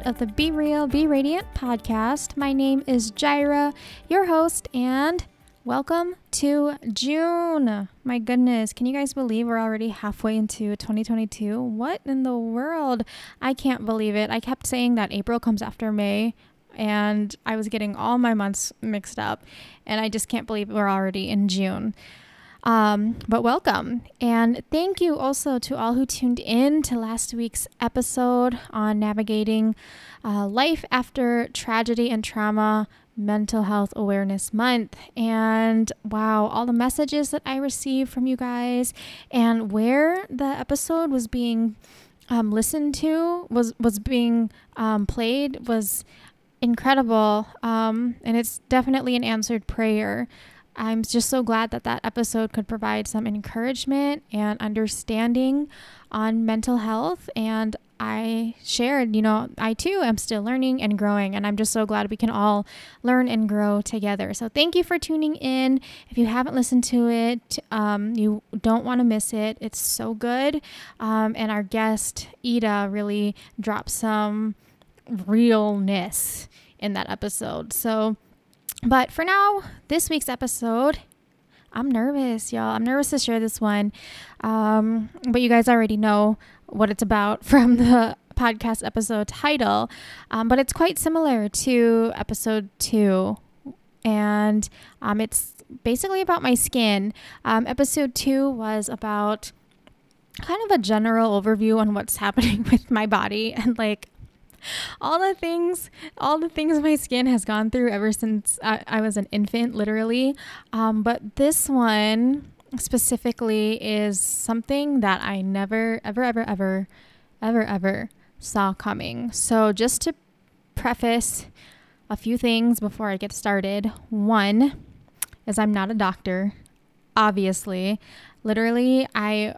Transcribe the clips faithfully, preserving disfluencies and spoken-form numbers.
episode of the Be Real, Be Radiant podcast. My name is Jireh, your host, and welcome to June. My goodness, can you guys believe we're already halfway into twenty twenty-two? What in the world? I can't believe it. I kept saying that April comes after May, and I was getting all my months mixed up, and I just can't believe we're already in June. Um, but welcome, and thank you also to all who tuned in to last week's episode on navigating uh, life after tragedy and trauma, Mental Health Awareness Month. And wow, all the messages that I received from you guys, and where the episode was being um, listened to, was was being um, played, was incredible, um, and it's definitely an answered prayer. I'm just so glad that that episode could provide some encouragement and understanding on mental health. And I shared, you know, I too am still learning and growing, and I'm just so glad we can all learn and grow together. So thank you for tuning in. If you haven't listened to it, um, you don't want to miss it. It's so good. Um, and our guest, Ida, really dropped some realness in that episode. So But for now, this week's episode, I'm nervous, y'all. I'm nervous to share this one. Um, but you guys already know what it's about from the podcast episode title. Um, but it's quite similar to episode two. And um, it's basically about my skin. Um, episode two was about kind of a general overview on what's happening with my body and like all the things, all the things my skin has gone through ever since I, I was an infant, literally. Um, but this one specifically is something that I never, ever, ever, ever, ever, ever saw coming. So just to preface a few things before I get started. One is I'm not a doctor, obviously. Literally, I...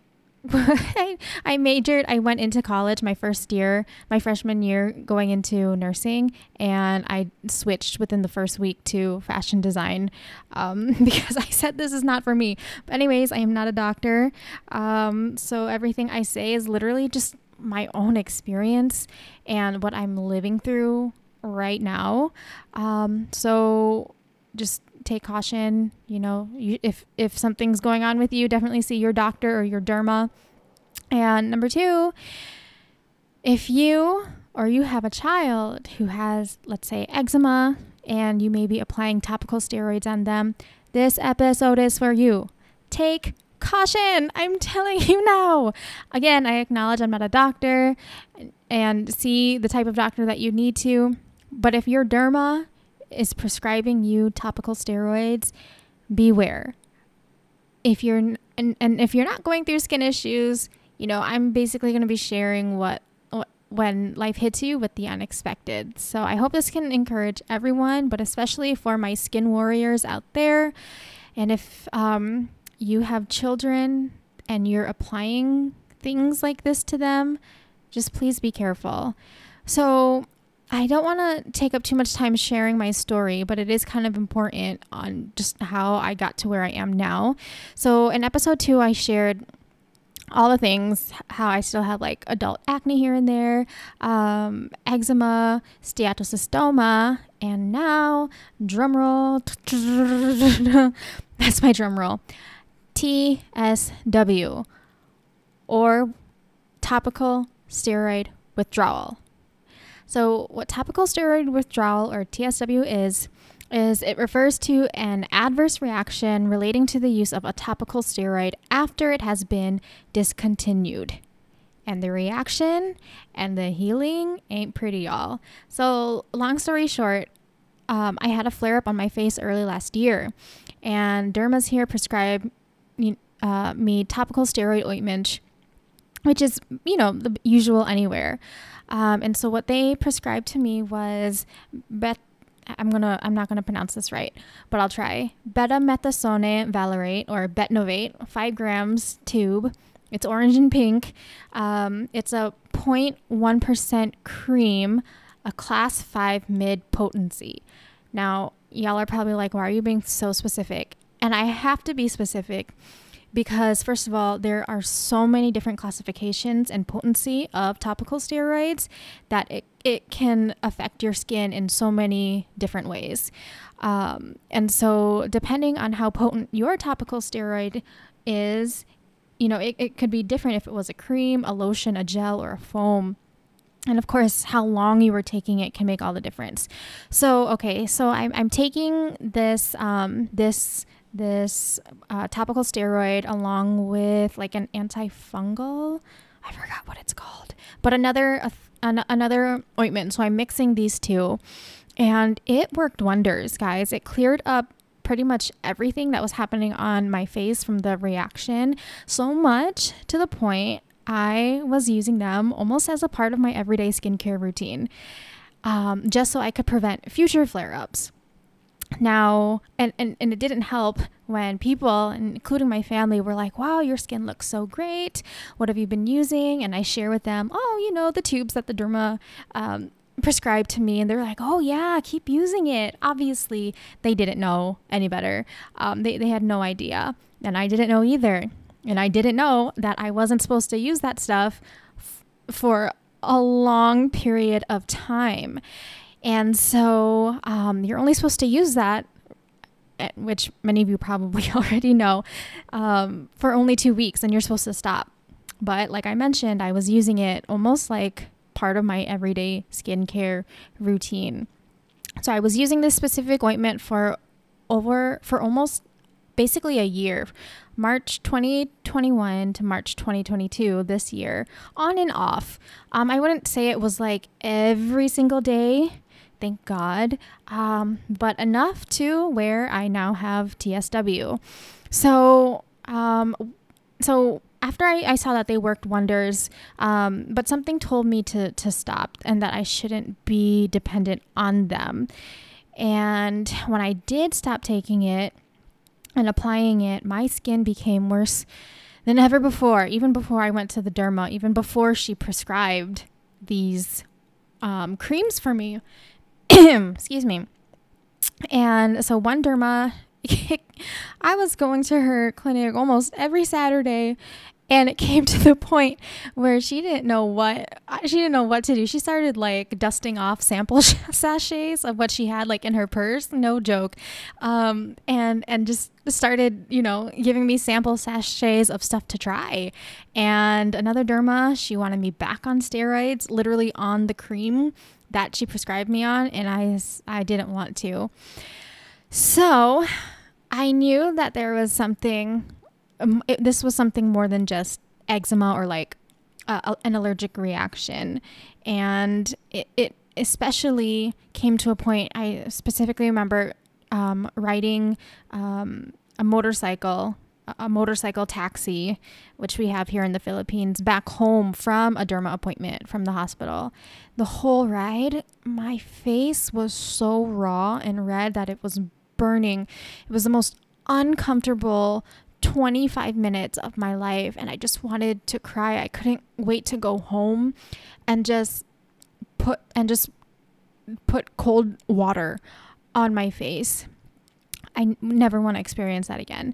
I, I majored, I went into college my first year, my freshman year going into nursing, and I switched within the first week to fashion design um, because I said this is not for me. But anyways, I am not a doctor, um, so everything I say is literally just my own experience and what I'm living through right now. Um, so just take caution, you know, you, if, if something's going on with you, definitely see your doctor or your derma. And number two, if you, or you have a child who has, let's say, eczema, and you may be applying topical steroids on them, this episode is for you. Take caution. I'm telling you now. Again, I acknowledge I'm not a doctor, and see the type of doctor that you need to. But if your derma is prescribing you topical steroids, beware. If you're n- and, and if you're not going through skin issues, you know, I'm basically going to be sharing what, what when life hits you with the unexpected. So I hope this can encourage everyone, but especially for my skin warriors out there. And if um, you have children and you're applying things like this to them, just please be careful. So I don't want to take up too much time sharing my story, but it is kind of important on just how I got to where I am now. So in episode two, I shared all the things, how I still have like adult acne here and there, um, eczema, steatocystoma, and now, drum roll, that's my drum roll, T S W, or topical steroid withdrawal. So what topical steroid withdrawal, or T S W, is, is it refers to an adverse reaction relating to the use of a topical steroid after it has been discontinued. And the reaction and the healing ain't pretty, y'all. So long story short, um, I had a flare-up on my face early last year, and dermas here prescribed uh, me topical steroid ointment, which is, you know, the usual anywhere. Um, and so what they prescribed to me was bet, I'm going to, I'm not going to pronounce this right, but I'll try. Betamethasone valerate, or betnovate, five grams tube. It's orange and pink. Um, it's a zero point one percent cream, a class five mid potency. Now, y'all are probably like, why are you being so specific? And I have to be specific, because first of all, there are so many different classifications and potency of topical steroids that it it can affect your skin in so many different ways. Um, and so depending on how potent your topical steroid is, you know, it, it could be different if it was a cream, a lotion, a gel, or a foam. And of course, how long you were taking it can make all the difference. So, okay, so I'm, I'm taking this, um, this, this uh, topical steroid along with like an antifungal, I forgot what it's called, but another, uh, an- another ointment. So I'm mixing these two, and it worked wonders, guys. It cleared up pretty much everything that was happening on my face from the reaction, so much to the point I was using them almost as a part of my everyday skincare routine, um, just so I could prevent future flare-ups. Now, and, and, and it didn't help when people, including my family, were like, wow, your skin looks so great. What have you been using? And I share with them, oh, you know, the tubes that the derma um, prescribed to me. And they're like, oh yeah, keep using it. Obviously, they didn't know any better. Um, they, they had no idea. And I didn't know either. And I didn't know that I wasn't supposed to use that stuff f- for a long period of time. And so um, you're only supposed to use that, which many of you probably already know, um, for only two weeks and you're supposed to stop. But like I mentioned, I was using it almost like part of my everyday skincare routine. So I was using this specific ointment for over, for almost basically a year, March twenty twenty-one to March twenty twenty-two this year, on and off. Um, I wouldn't say it was like every single day, thank God, um, but enough to where I now have T S W. So, um, so after I, I saw that they worked wonders, um, but something told me to to stop and that I shouldn't be dependent on them. And when I did stop taking it and applying it, my skin became worse than ever before, even before I went to the derma, even before she prescribed these um, creams for me. Excuse me. And so one derma, I was going to her clinic almost every Saturday, and it came to the point where she didn't know what she didn't know what to do. She started like dusting off sample sachets of what she had like in her purse, no joke, um, and and just started, you know, giving me sample sachets of stuff to try. And another derma, she wanted me back on steroids, literally on the cream that she prescribed me on, and I I didn't want to. So I knew that there was something. Um, it, this was something more than just eczema or like uh, an allergic reaction. And it, it especially came to a point, I specifically remember um, riding um, a motorcycle, a motorcycle taxi, which we have here in the Philippines, back home from a derma appointment from the hospital. The whole ride, my face was so raw and red that it was burning. It was the most uncomfortable twenty-five minutes of my life, and I just wanted to cry. I couldn't wait to go home and just put and just put cold water on my face. I never want to experience that again.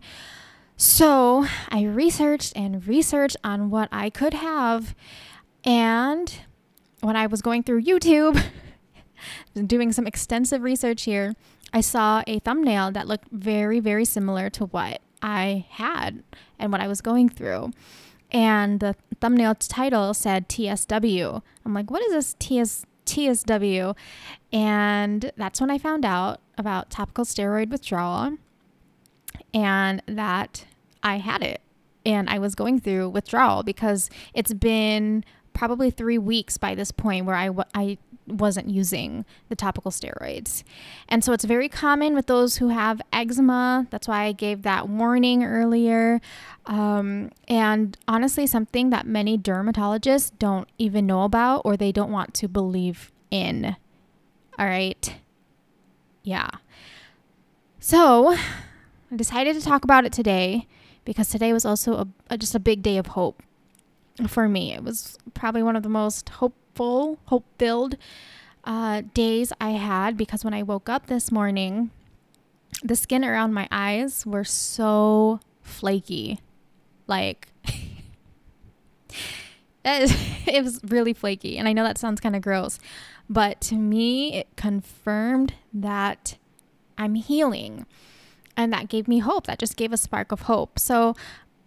So I researched and researched on what I could have, and when I was going through YouTube doing some extensive research here, I saw a thumbnail that looked very, very similar to what I had and what I was going through. And the thumbnail title said T S W. I'm like, what is this T S, T S W? And that's when I found out about topical steroid withdrawal and that I had it and I was going through withdrawal, because it's been probably three weeks by this point where I, w- I wasn't using the topical steroids. And so it's very common with those who have eczema. That's why I gave that warning earlier. Um, and honestly, something that many dermatologists don't even know about, or they don't want to believe in. All right. Yeah. So I decided to talk about it today because today was also a, a, just a big day of hope. For me, it was probably one of the most hopeful, hope-filled uh, days I had, because when I woke up this morning, the skin around my eyes were so flaky. Like, it was really flaky. And I know that sounds kind of gross, But to me, it confirmed that I'm healing. And that gave me hope. That just gave a spark of hope. So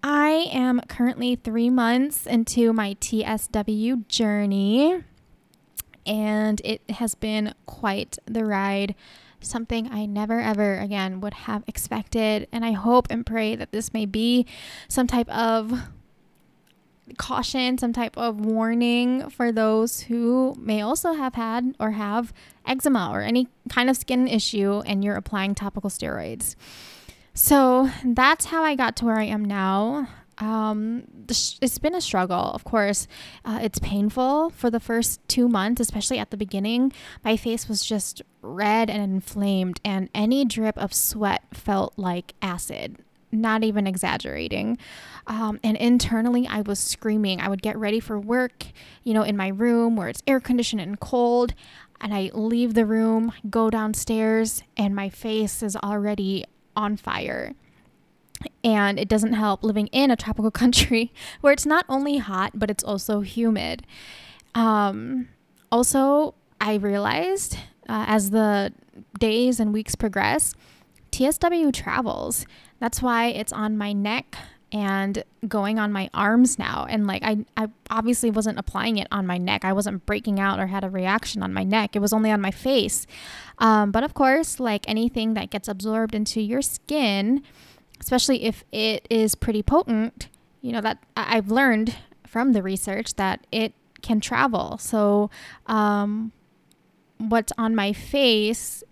I am currently three months into my T S W journey, and it has been quite the ride. Something I never, ever again would have expected. And I hope and pray that this may be some type of caution, some type of warning for those who may also have had or have eczema or any kind of skin issue and you're applying topical steroids. So that's how I got to where I am now. Um, it's been a struggle, of course. Uh, it's painful for the first two months, especially at the beginning. My face was just red and inflamed, and any drip of sweat felt like acid. Not even exaggerating. Um, and internally, I was screaming. I would get ready for work, you know, in my room where it's air conditioned and cold. And I leave the room, go downstairs, and my face is already on fire. And it doesn't help living in a tropical country where it's not only hot, but it's also humid. Um, also, I realized uh, as the days and weeks progress, T S W travels. That's why it's on my neck and going on my arms now. And like, I, I obviously wasn't applying it on my neck. I wasn't breaking out or had a reaction on my neck. It was only on my face. Um, but of course, like anything that gets absorbed into your skin, especially if it is pretty potent, you know, that I've learned from the research that it can travel. So um, what's on my face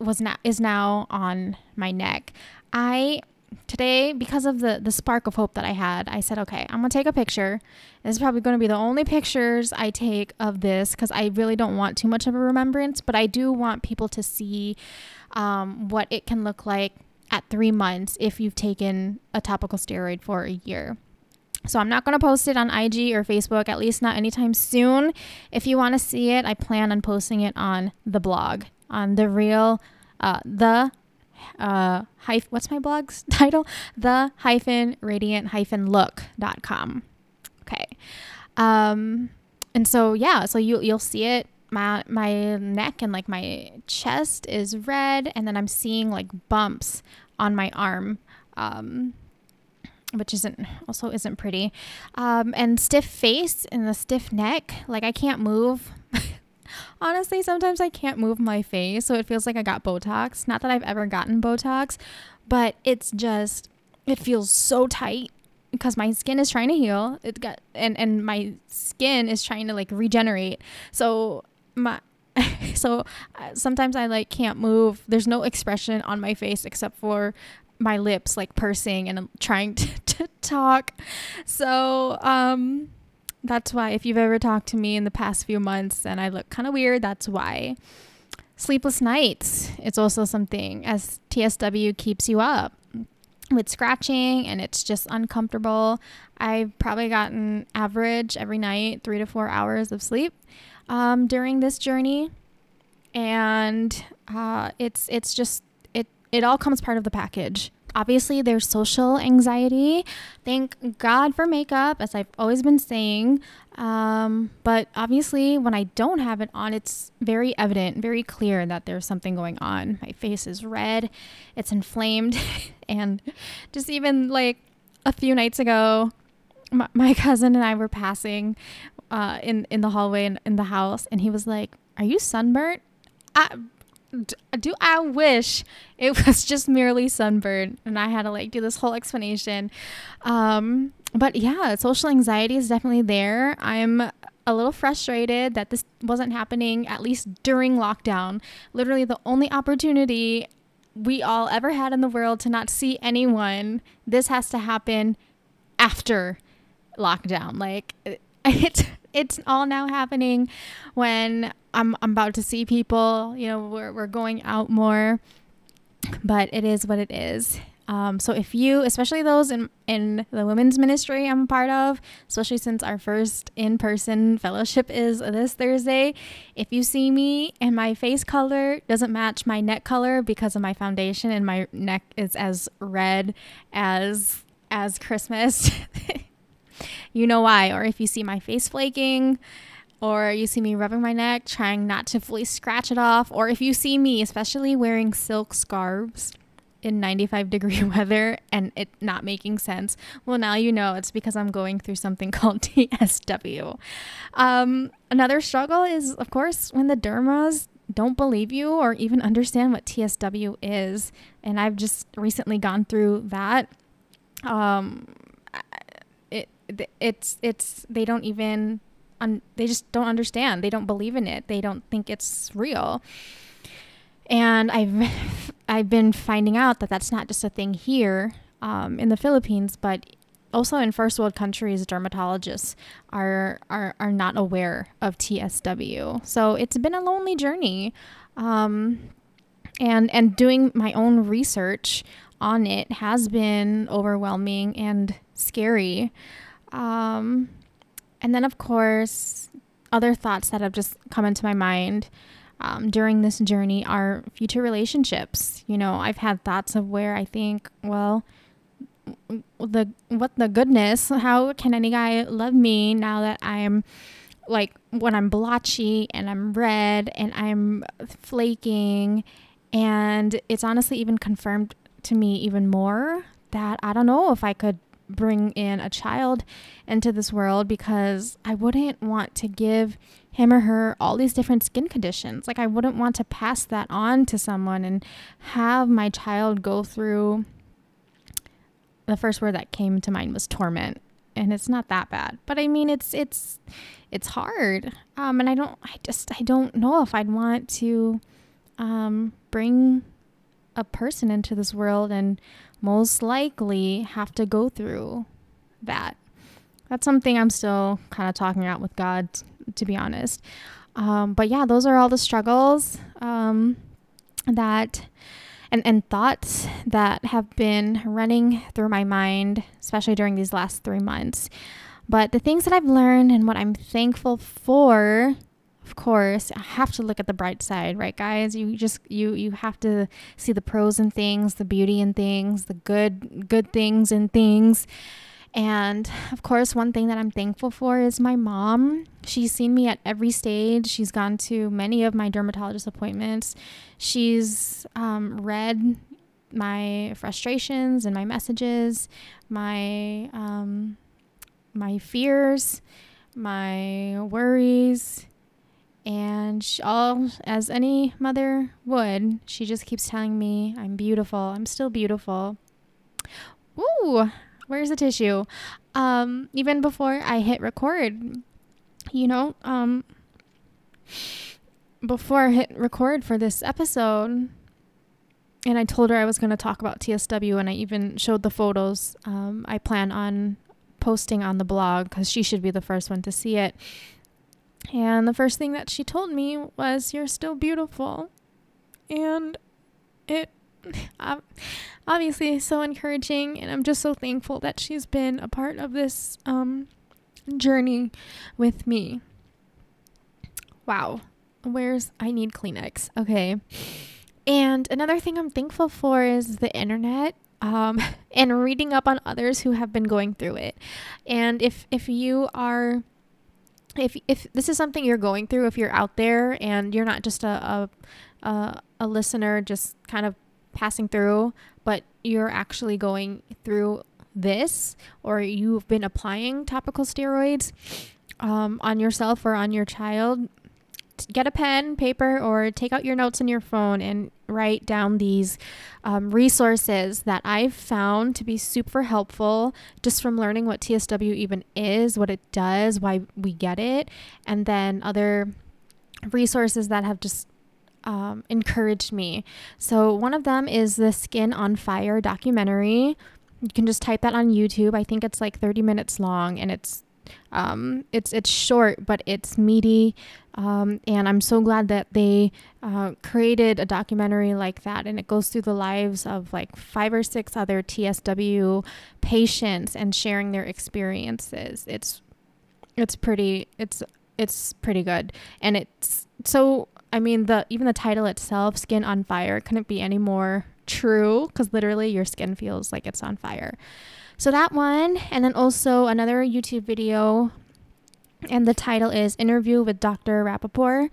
was now is now on my neck. I Today, because of the, the spark of hope that I had, I said, okay, I'm going to take a picture. This is probably going to be the only pictures I take of this because I really don't want too much of a remembrance, but I do want people to see um, what it can look like at three months if you've taken a topical steroid for a year. So I'm not going to post it on I G or Facebook, at least not anytime soon. If you want to see it, I plan on posting it on the blog, on the real, uh, the Uh, hyph- what's my blog's title? The hyphen radiant hyphen look dot com. Okay. Um, and so, yeah, so you, you'll see it. My, my neck and like my chest is red. And then I'm seeing like bumps on my arm, um, which isn't also isn't pretty. Um, and stiff face and the stiff neck. Like I can't move. Honestly, sometimes I can't move my face, so it feels like I got Botox. Not that I've ever gotten Botox, but it's just, it feels so tight because my skin is trying to heal. It got and and my skin is trying to like regenerate. So my so sometimes I like can't move. There's no expression on my face except for my lips like pursing, and I'm trying to, to talk. So um. That's why if you've ever talked to me in the past few months and I look kind of weird, that's why. Sleepless nights. It's also something as T S W keeps you up with scratching, and it's just uncomfortable. I've probably gotten average every night, three to four hours of sleep um, during this journey. And uh, it's it's just, it, it all comes part of the package. Obviously, there's social anxiety. Thank God for makeup, as I've always been saying. Um, but obviously, when I don't have it on, it's very evident, very clear that there's something going on. My face is red, it's inflamed. And just even like a few nights ago, my, my cousin and I were passing uh, in, in the hallway in, in the house. And he was like, "Are you sunburnt?" I, do I wish it was just merely sunburn, and I had to like do this whole explanation. Um, but yeah, social anxiety is definitely there. I'm a little frustrated that this wasn't happening, at least during lockdown. Literally the only opportunity we all ever had in the world to not see anyone. This has to happen after lockdown. Like it's, it's all now happening when I'm, I'm about to see people, you know, we're, we're going out more, but it is what it is. Um, so if you, especially those in, in the women's ministry I'm a part of, especially since our first in-person fellowship is this Thursday, if you see me and my face color doesn't match my neck color because of my foundation and my neck is as red as, as Christmas, you know why. Or if you see my face flaking, or you see me rubbing my neck, trying not to fully scratch it off, or if you see me, especially wearing silk scarves in ninety-five degree weather and it not making sense, well, now you know it's because I'm going through something called T S W. Um, another struggle is, of course, when the dermas don't believe you or even understand what T S W is. And I've just recently gone through that. Um, it, it's, it's, they don't even, un- they just don't understand. They don't believe in it. They don't think it's real. And I've, I've been finding out that that's not just a thing here, um, in the Philippines, but also in first world countries, dermatologists are, are, are not aware of T S W. So it's been a lonely journey. Um, and, and doing my own research on it has been overwhelming and scary. Um, and then of course, other thoughts that have just come into my mind, um, during this journey are future relationships. You know, I've had thoughts of where I think, well, the what the goodness, how can any guy love me now that I'm like, when I'm blotchy and I'm red and I'm flaking? And it's honestly even confirmed to me even more that I don't know if I could bring in a child into this world, because I wouldn't want to give him or her all these different skin conditions. Like, I wouldn't want to pass that on to someone and have my child go through — the first word that came to mind was torment, and it's not that bad, but I mean, it's, it's, it's hard. Um, and I don't, I just, I don't know if I'd want to, um, bring a person into this world and most likely have to go through that. That's something I'm still kind of talking out with God, t- to be honest. Um, but yeah, those are all the struggles, um, that, And, and thoughts that have been running through my mind, especially during these last three months. But the things that I've learned and what I'm thankful for, of course, I have to look at the bright side, right, guys? You just, you, you have to see the pros in things, the beauty in things, the good, good things in things. And of course, one thing that I'm thankful for is my mom. She's seen me at every stage. She's gone to many of my dermatologist appointments. She's um, read my frustrations and my messages, my um, my fears, my worries. And she, all as any mother would, she just keeps telling me, I'm beautiful. I'm still beautiful. Ooh. Where's the tissue? Um, even before I hit record, you know, um, before I hit record for this episode, and I told her I was going to talk about T S W, and I even showed the photos um, I plan on posting on the blog, because she should be the first one to see it. And the first thing that she told me was, "You're still beautiful." And it Um, obviously so encouraging, and I'm just so thankful that she's been a part of this um journey with me. Wow. Where's I need Kleenex. Okay. And another thing I'm thankful for is the internet, um and reading up on others who have been going through it. And if if you are if if this is something you're going through, if you're out there and you're not just a a a, a listener just kind of passing through, but you're actually going through this, or you've been applying topical steroids um, on yourself or on your child, get a pen, paper, or take out your notes on your phone and write down these um, resources that I've found to be super helpful just from learning what T S W even is, what it does, why we get it, and then other resources that have just Um, encouraged me. So one of them is the Skin on Fire documentary. You can just type that on YouTube. I think it's like thirty minutes long, and it's um, it's it's short, but it's meaty. Um, and I'm so glad that they uh, created a documentary like that, and it goes through the lives of like five or six other T S W patients and sharing their experiences. It's it's pretty it's it's pretty good, and it's so. I mean, the even the title itself, Skin on Fire, couldn't be any more true, because literally your skin feels like it's on fire. So that one, and then also another YouTube video And the title is Interview with Doctor Rappaport,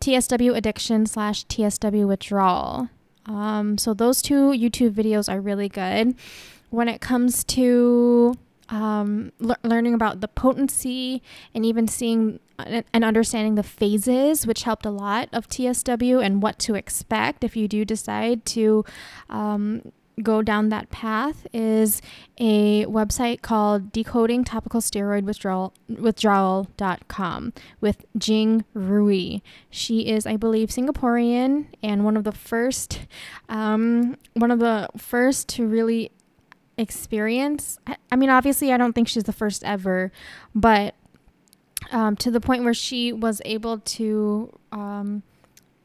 T S W Addiction slash T S W Withdrawal. Um, so those two YouTube videos are really good. When it comes to um, le- learning about the potency and even seeing and understanding the phases, which helped a lot of T S W, and what to expect if you do decide to um, go down that path, is a website called Decoding Topical Steroid Withdrawal withdrawal dot com with Jing Rui. She is, I believe, Singaporean, and one of the first um, one of the first to really experience. I, I mean, obviously, I don't think she's the first ever, but um, to the point where she was able to um,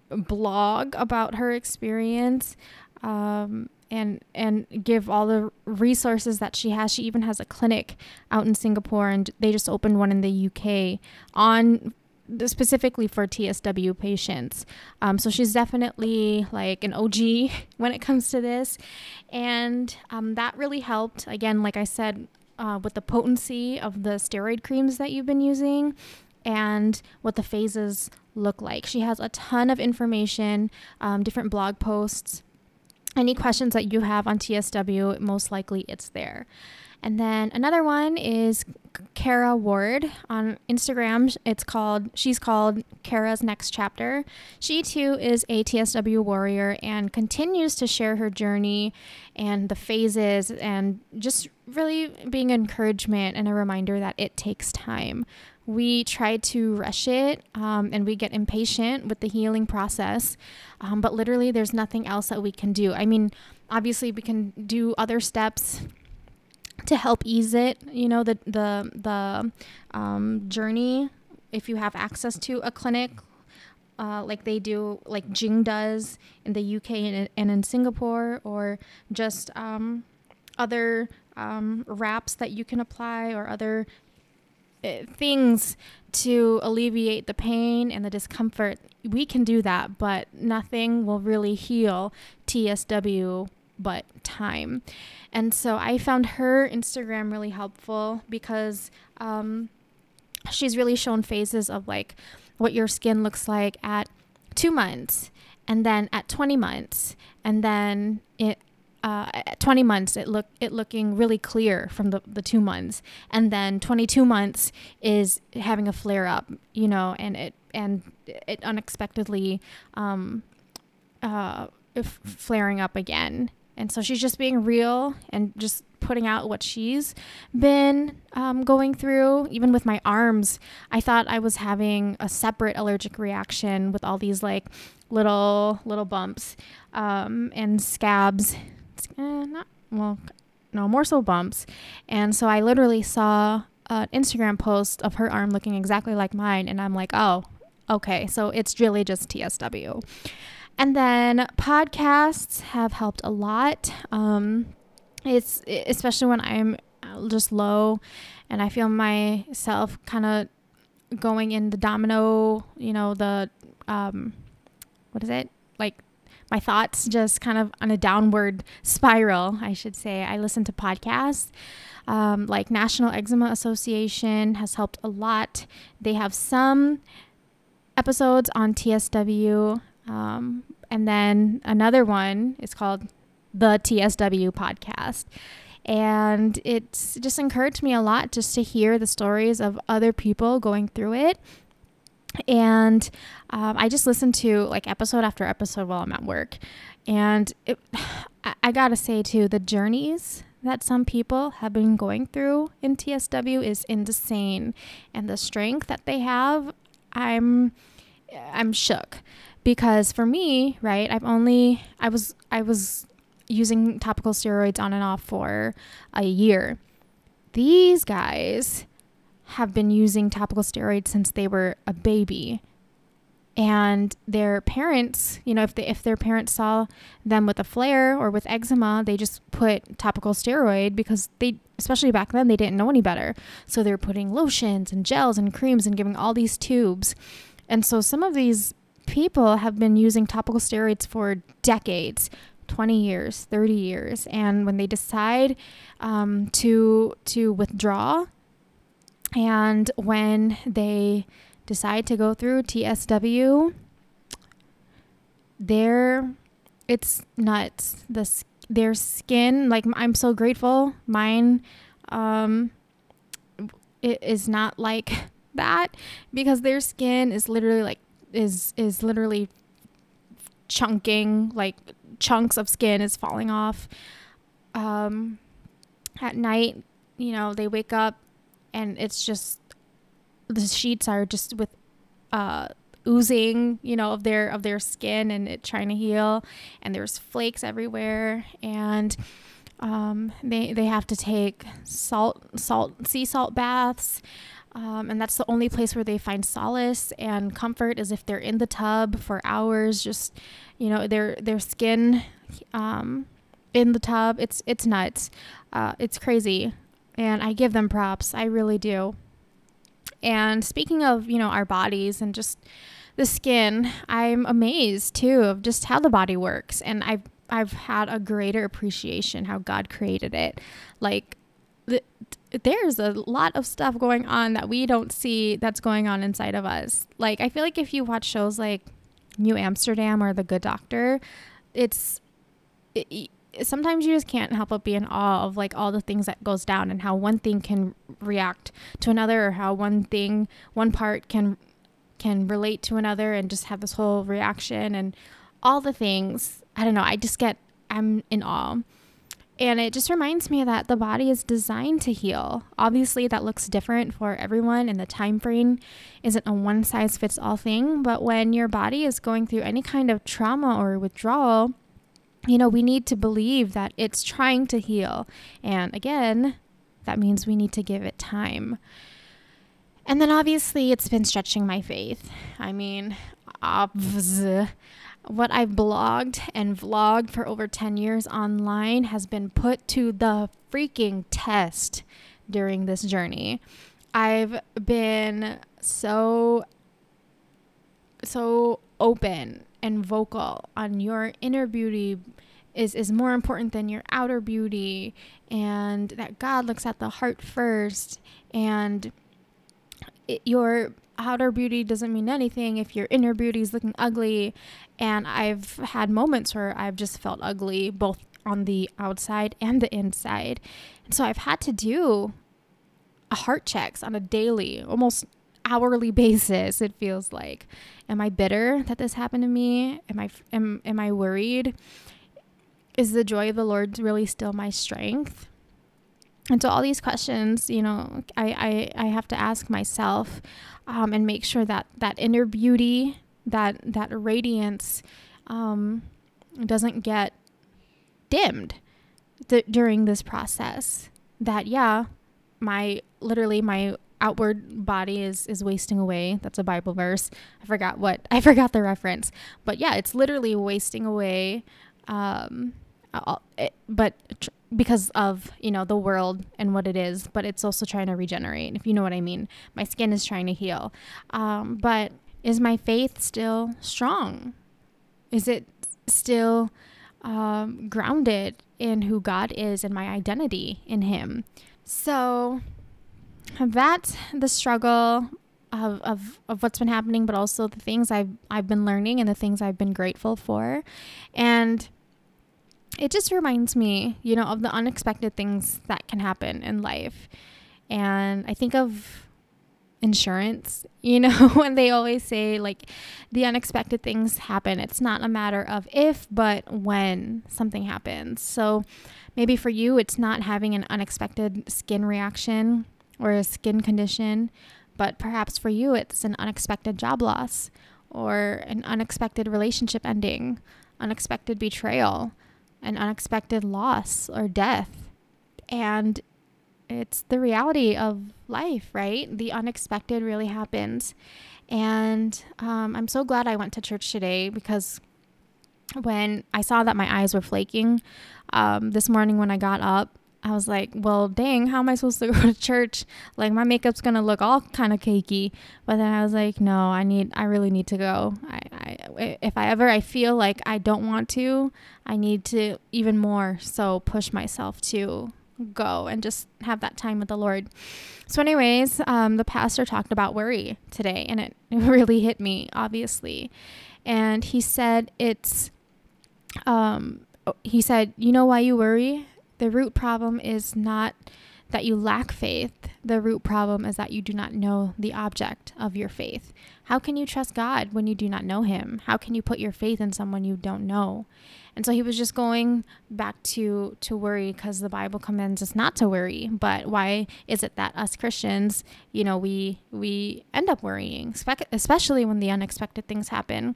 blog about her experience. Um, and and give all the resources that she has. She even has a clinic out in Singapore, and they just opened one in the U K on specifically for T S W patients. Um, so she's definitely like an O G when it comes to this. And um, that really helped, again, like I said, uh, with the potency of the steroid creams that you've been using and what the phases look like. She has a ton of information, um, different blog posts. Any questions that you have on T S W, most likely it's there. And then another one is Kara Ward on Instagram. It's called, she's called Kara's Next Chapter. She too is a T S W warrior and continues to share her journey and the phases, and just really being encouragement and a reminder that it takes time. We try to rush it, um, and we get impatient with the healing process, um, but literally there's nothing else that we can do. I mean, obviously we can do other steps to help ease it, you know, the the the um, journey. If you have access to a clinic, uh, like they do, like Jing does in the U K and, and in Singapore, or just um, other um, wraps that you can apply, or other things to alleviate the pain and the discomfort, we can do that, but nothing will really heal T S W but time. And so I found her Instagram really helpful, because um, she's really shown phases of like what your skin looks like at two months, and then at twenty months, and then it Uh, at twenty months, it look it looking really clear from the, the two months, and then twenty-two months is having a flare up, you know, and it and it unexpectedly um, uh, f- flaring up again. And so she's just being real and just putting out what she's been um, going through. Even with my arms, I thought I was having a separate allergic reaction with all these like little little bumps um, and scabs. Uh, not well no more so bumps. And so I literally saw an Instagram post of her arm looking exactly like mine, and I'm like, oh, okay, so it's really just T S W. And then podcasts have helped a lot, um it's especially when I'm just low and I feel myself kind of going in the domino, you know, the um what is it like my thoughts just kind of on a downward spiral, I should say. I listen to podcasts um, like National Eczema Association has helped a lot. They have some episodes on T S W. Um, and then another one is called The T S W Podcast. And it's just encouraged me a lot just to hear the stories of other people going through it. And um, I just listen to like episode after episode while I'm at work. And it, I, I gotta say too, the journeys that some people have been going through in T S W is insane. And the strength that they have, I'm I'm shook. Because for me, right, I've only, I was I was using topical steroids on and off for a year. These guys have been using topical steroids since they were a baby, and their parents, you know, if they, if their parents saw them with a flare or with eczema, they just put topical steroid, because they, especially back then, they didn't know any better. So they're putting lotions and gels and creams and giving all these tubes. And so some of these people have been using topical steroids for decades, twenty years, thirty years. And when they decide um, to, to withdraw, And when they decide to go through T S W, their it's nuts. The their skin, like I'm so grateful. Mine, um, it is not like that, because their skin is literally like is is literally chunking, like chunks of skin is falling off. Um, at night, you know, they wake up and it's just, the sheets are just with, uh, oozing, you know, of their, of their skin, and it trying to heal, and there's flakes everywhere. And, um, they, they have to take salt, salt, sea salt baths. Um, and that's the only place where they find solace and comfort, is if they're in the tub for hours, just, you know, their, their skin, um, in the tub. It's, it's nuts. Uh, it's crazy. And I give them props. I really do. And speaking of, you know, our bodies and just the skin, I'm amazed too of just how the body works. And I've, I've had a greater appreciation how God created it. Like the, there's a lot of stuff going on that we don't see that's going on inside of us. Like, I feel like if you watch shows like New Amsterdam or The Good Doctor, it's, it, sometimes you just can't help but be in awe of like all the things that goes down, and how one thing can react to another, or how one thing, one part can, can relate to another, and just have this whole reaction and all the things. I don't know. I just get, I'm in awe. And it just reminds me that the body is designed to heal. Obviously that looks different for everyone, and the time frame isn't a one size fits all thing. But when your body is going through any kind of trauma or withdrawal, you know, we need to believe that it's trying to heal. And again, that means we need to give it time. And then obviously it's been stretching my faith. I mean, obviously, what I've blogged and vlogged for over ten years online has been put to the freaking test during this journey. I've been so, so open and vocal on your inner beauty is, is more important than your outer beauty, and that God looks at the heart first, and it, your outer beauty doesn't mean anything if your inner beauty is looking ugly. And I've had moments where I've just felt ugly, both on the outside and the inside. And so I've had to do a heart checks on a daily, almost hourly basis. It feels like, am I bitter that this happened to me? Am I, am, am I worried? Is the joy of the Lord really still my strength? And so all these questions, you know, I, I, I have to ask myself, um, and make sure that that inner beauty, that, that radiance, um, doesn't get dimmed th- during this process. That, yeah, my, literally my outward body is, is wasting away. That's a Bible verse. I forgot what, I forgot the reference, but yeah, it's literally wasting away. Um, all, it, but tr- because of, you know, the world and what it is, but it's also trying to regenerate, if you know what I mean. My skin is trying to heal. Um, but is my faith still strong? Is it still, um, grounded in who God is and my identity in him? So that's the struggle of, of, of what's been happening, but also the things I've, I've been learning and the things I've been grateful for. And it just reminds me, you know, of the unexpected things that can happen in life. And I think of insurance, you know, when they always say like the unexpected things happen. It's not a matter of if, but when something happens. So maybe for you, it's not having an unexpected skin reaction or a skin condition, but perhaps for you, it's an unexpected job loss, or an unexpected relationship ending, unexpected betrayal, an unexpected loss or death. And it's the reality of life, right? The unexpected really happens. And um, I'm so glad I went to church today, because when I saw that my eyes were flaking um, this morning when I got up, I was like, well, dang, how am I supposed to go to church? Like, my makeup's going to look all kind of cakey. But then I was like, no, I need, I really need to go. I, I, if I ever, I feel like I don't want to, I need to even more so push myself to go and just have that time with the Lord. So anyways, um, the pastor talked about worry today, and it really hit me, obviously. And he said, it's, um, he said, you know why you worry? The root problem is not that you lack faith. The root problem is that you do not know the object of your faith. How can you trust God when you do not know him? How can you put your faith in someone you don't know? And so he was just going back to, to worry, because the Bible commands us not to worry. But why is it that us Christians, you know, we, we end up worrying, especially when the unexpected things happen?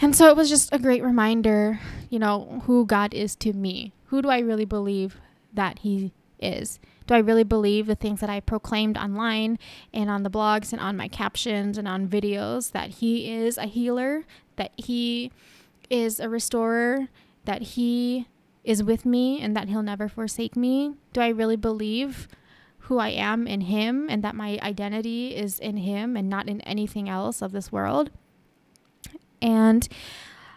And so it was just a great reminder, you know, who God is to me. Who do I really believe that he is? Do I really believe the things that I proclaimed online and on the blogs and on my captions and on videos, that he is a healer, that he is a restorer, that he is with me and that he'll never forsake me? Do I really believe who I am in him, and that my identity is in him and not in anything else of this world? And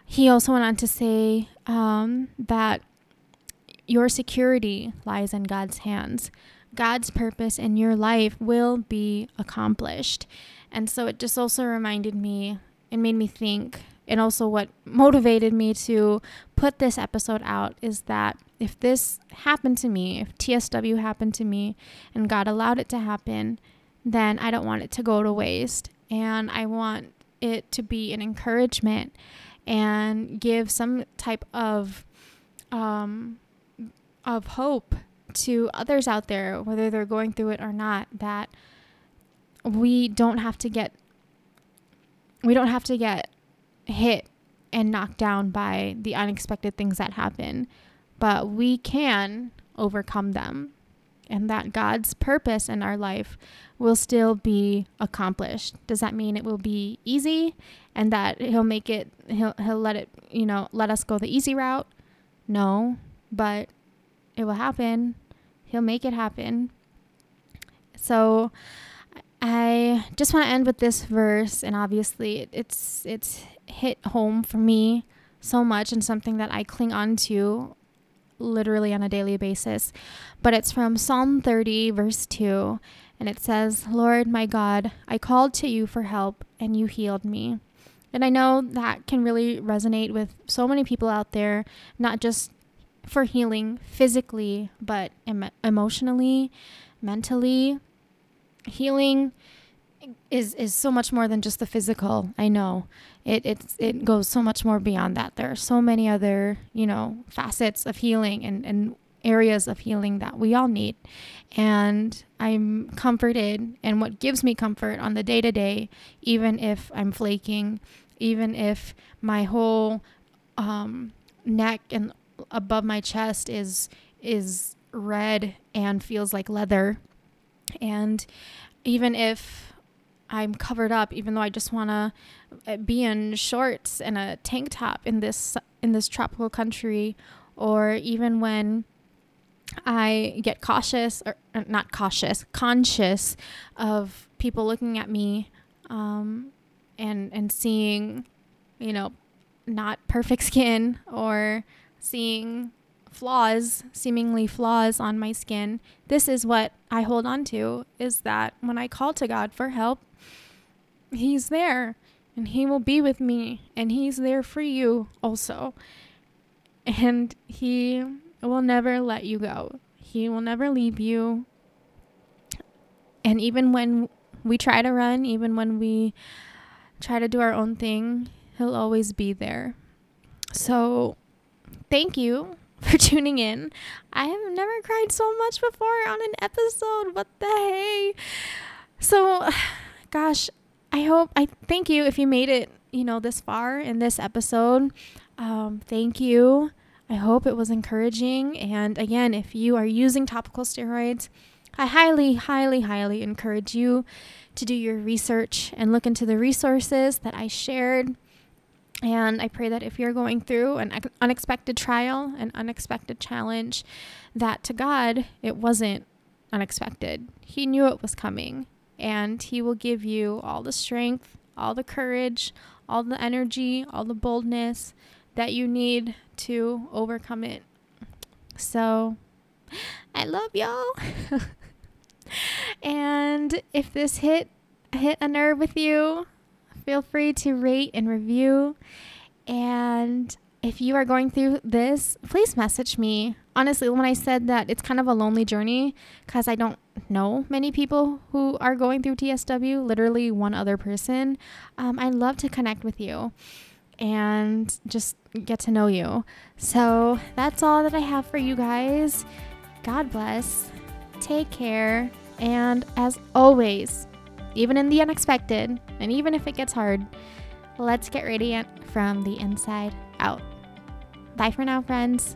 he also went on to say um, that your security lies in God's hands. God's purpose in your life will be accomplished. And so it just also reminded me and made me think, and also what motivated me to put this episode out, is that if this happened to me, if T S W happened to me and God allowed it to happen, then I don't want it to go to waste. And I want it to be an encouragement and give some type of um, of hope to others out there, whether they're going through it or not, that we don't have to get we don't have to get hit and knocked down by the unexpected things that happen, but we can overcome them, and that God's purpose in our life will still be accomplished. Does that mean it will be easy and that he'll make it, he'll, he'll let it, you know, let us go the easy route? No, but it will happen. He'll make it happen. So I just want to end with this verse, and obviously it's, it's hit home for me so much, and something that I cling on to literally on a daily basis. But it's from Psalm thirty, verse two, and it says, Lord, my God, I called to you for help and you healed me. And I know that can really resonate with so many people out there, not just for healing physically, but em- emotionally, mentally. Healing is, is so much more than just the physical. I know it, it's, it goes so much more beyond that. There are so many other, you know, facets of healing and, and areas of healing that we all need. And I'm comforted, and what gives me comfort on the day to day, even if I'm flaking, even if my whole, um, neck and above my chest is, is red and feels like leather. And even if I'm covered up, even though I just want to be in shorts and a tank top in this in this tropical country, or even when I get cautious or not cautious, conscious of people looking at me um, and and seeing, you know, not perfect skin, or seeing flaws, seemingly flaws on my skin. This is what I hold on to, is that when I call to God for help, he's there and he will be with me, and he's there for you also. And he will never let you go. He will never leave you. And even when we try to run, even when we try to do our own thing, he'll always be there. So thank you for tuning in. I have never cried so much before on an episode. What the hey? So, gosh, I hope, I thank you if you made it, you know, this far in this episode. Um, thank you. I hope it was encouraging. And again, if you are using topical steroids, I highly, highly, highly encourage you to do your research and look into the resources that I shared. And I pray that if you're going through an unexpected trial, an unexpected challenge, that to God, it wasn't unexpected. He knew it was coming, and he will give you all the strength, all the courage, all the energy, all the boldness that you need to overcome it. So I love y'all. And if this hit hit a nerve with you, feel free to rate and review. And if you are going through this, please message me. Honestly, when I said that it's kind of a lonely journey, because I don't know many people who are going through T S W, literally one other person, um, I'd love to connect with you and just get to know you. So that's all that I have for you guys. God bless. Take care. And as always, even in the unexpected, and even if it gets hard, let's get radiant from the inside out. Bye for now, friends.